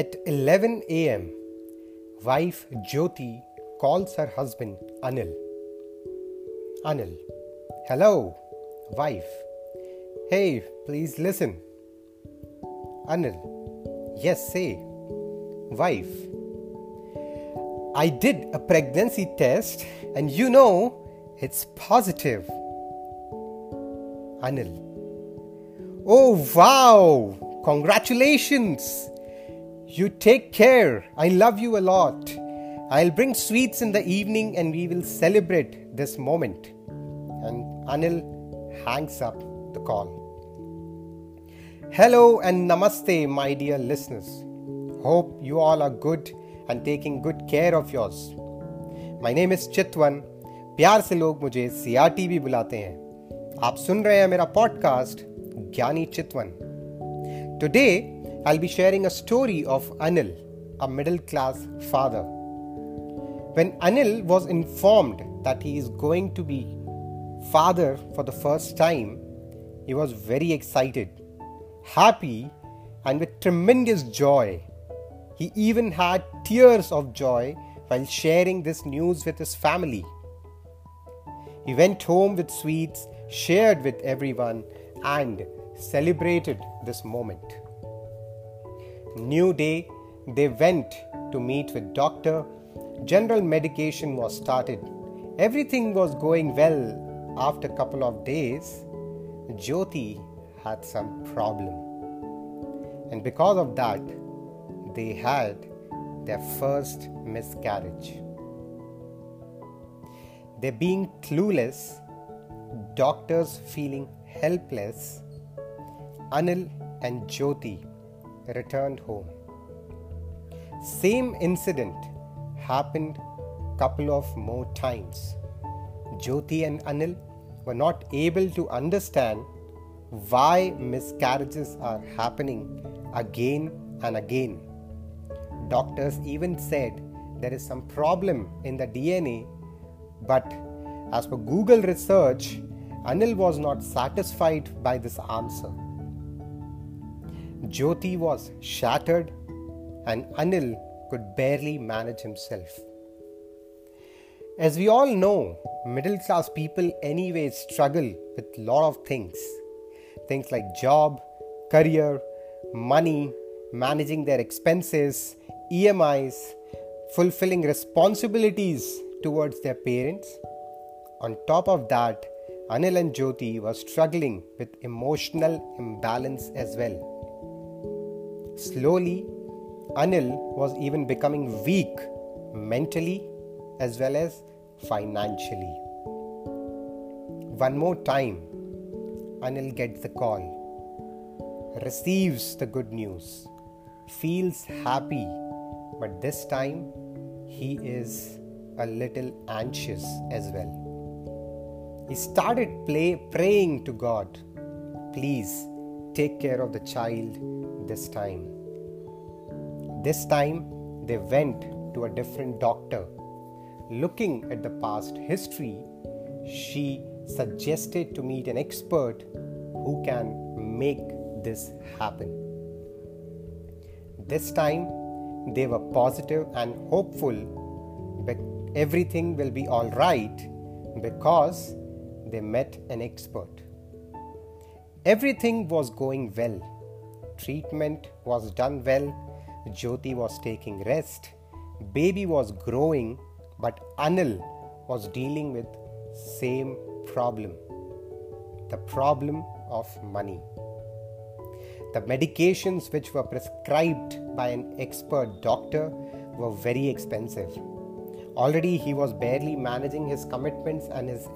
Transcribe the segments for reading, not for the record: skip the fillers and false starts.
At 11 a.m., wife Jyoti calls her husband Anil. Anil, hello, wife. Hey, please listen. Anil, yes, say. Wife, I did a pregnancy test and you know it's positive. Anil, oh wow, congratulations. You take care. I love you a lot. I'll bring sweets in the evening and we will celebrate this moment. And Anil hangs up the call. Hello and namaste, my dear listeners. Hope you all are good and taking good care of yours. My name is Chitwan. प्यार से लोग मुझे CRT भी बुलाते हैं. आप सुन रहे हैं मेरा podcast Gyani Chitwan. Today I'll be sharing a story of Anil, a middle-class father. When Anil was informed that he is going to be father for the first time, he was very excited, happy, and with tremendous joy. He even had tears of joy while sharing this news with his family. He went home with sweets, shared with everyone, and celebrated this moment. New day, they went to meet with doctor. General medication was started. Everything was going well. After couple of days, Jyoti had some problem. And because of that, they had their first miscarriage. They being clueless, doctors feeling helpless, Anil and Jyoti returned home. Same incident happened couple of more times. Jyoti and Anil were not able to understand why miscarriages are happening again and again. Doctors even said there is some problem in the DNA, but as per Google research, Anil was not satisfied by this answer. Jyoti was shattered and Anil could barely manage himself. As we all know, middle class people anyway struggle with a lot of things. Things like job, career, money, managing their expenses, EMIs, fulfilling responsibilities towards their parents. On top of that, Anil and Jyoti were struggling with emotional imbalance as well. Slowly, Anil was even becoming weak mentally as well as financially. One more time, Anil gets the call, receives the good news, feels happy, but this time he is a little anxious as well. He started praying to God, please take care of the child. This time they went to a different doctor. Looking at the past history, she suggested to meet an expert who can make this happen. This time they were positive and hopeful that everything will be all right because they met an expert. Everything was going well. Treatment was done well, Jyoti was taking rest, baby was growing, but Anil was dealing with same problem, the problem of money. The medications which were prescribed by an expert doctor were very expensive. Already he was barely managing his commitments and this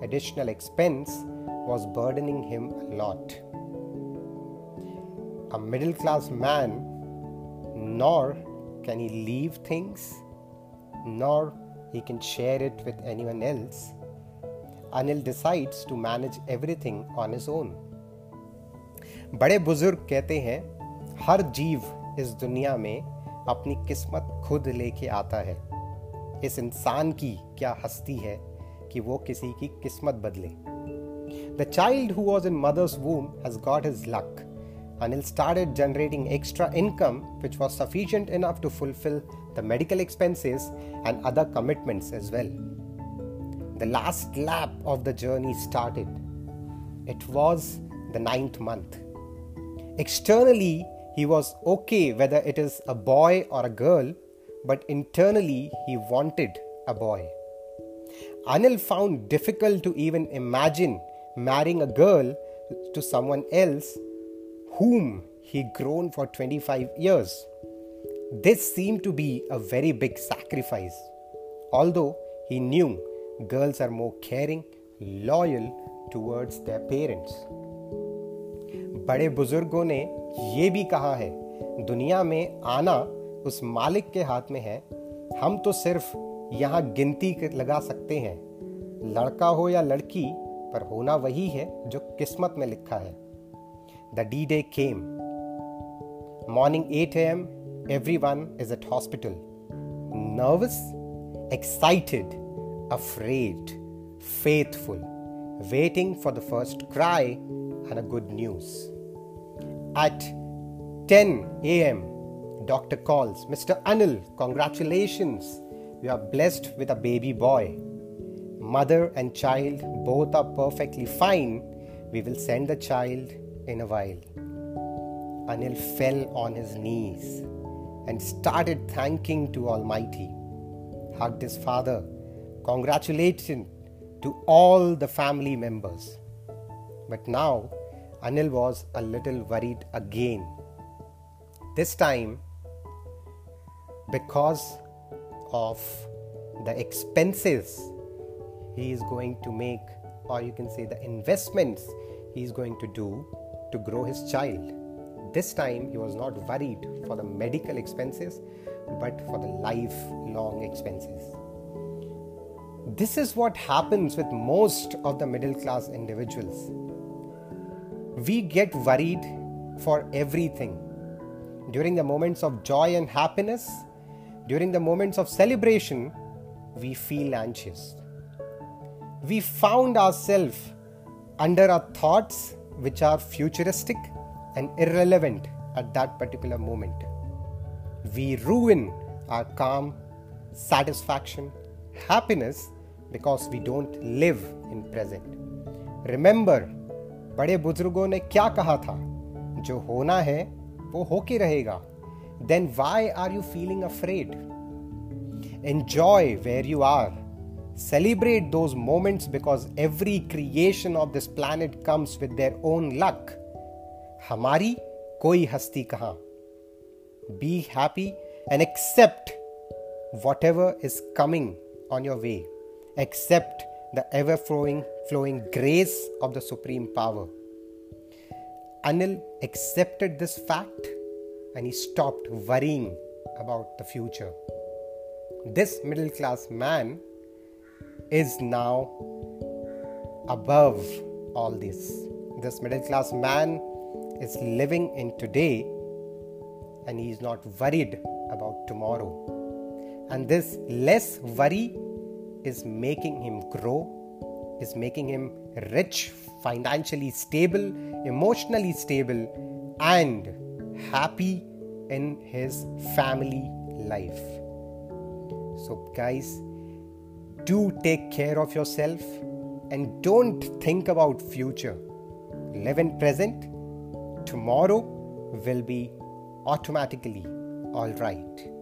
additional expense was burdening him a lot. A middle class man, nor can he leave things, nor he can share it with anyone else. Anil decides to manage everything on his own. बड़े बुजुर्ग कहते हैं, हर जीव इस दुनिया में अपनी किस्मत खुद लेके आता है. इस इंसान की क्या हस्ती है कि वो किसी की किस्मत बदले. The child who was in mother's womb has got his luck. Anil started generating extra income which was sufficient enough to fulfill the medical expenses and other commitments as well. The last lap of the journey started. It was the 9th month. Externally, he was okay whether it is a boy or a girl, but internally he wanted a boy. Anil found difficult to even imagine marrying a girl to someone else whom he grown for 25 years. This seemed to be a very big sacrifice, although he knew girls are more caring, loyal towards their parents. बड़े बुजुर्गों ने ये भी कहा है, दुनिया में आना उस मालिक के हाथ में है, हम तो सिर्फ यहाँ गिनती लगा सकते हैं, लड़का हो या लड़की, पर होना वही है जो किस्मत में लिखा है. The D-Day came. Morning 8 AM, everyone is at hospital. Nervous, excited, afraid, faithful, waiting for the first cry and a good news. At 10 AM, doctor calls, Mr. Anil, congratulations. You are blessed with a baby boy. Mother and child both are perfectly fine. We will send the child in a while. Anil fell on his knees and started thanking to Almighty. Hugged his father, congratulations to all the family members. But now Anil was a little worried again. This time, because of the expenses he is going to make, or you can say the investments he is going to do to grow his child. This time he was not worried for the medical expenses, but for the lifelong expenses. This is what happens with most of the middle class individuals. We get worried for everything. During the moments of joy and happiness, during the moments of celebration, we feel anxious. We found ourselves under our thoughts which are futuristic and irrelevant at that particular moment. We ruin our calm, satisfaction, happiness because we don't live in present. Remember, बड़े बुजुर्गों ने क्या कहा था? जो होना है वो होके रहेगा. Then why are you feeling afraid? Enjoy where you are. Celebrate those moments because every creation of this planet comes with their own luck. हमारी कोई हस्ती कहाँ? Be happy and accept whatever is coming on your way. Accept the ever-flowing grace of the Supreme Power. Anil accepted this fact and he stopped worrying about the future. This middle class man is now above all this. This middle class man is living in today and he is not worried about tomorrow. And this less worry is making him grow, is making him rich, financially stable, emotionally stable, and happy in his family life. So guys, do take care of yourself and don't think about future. Live in present. Tomorrow will be automatically all right.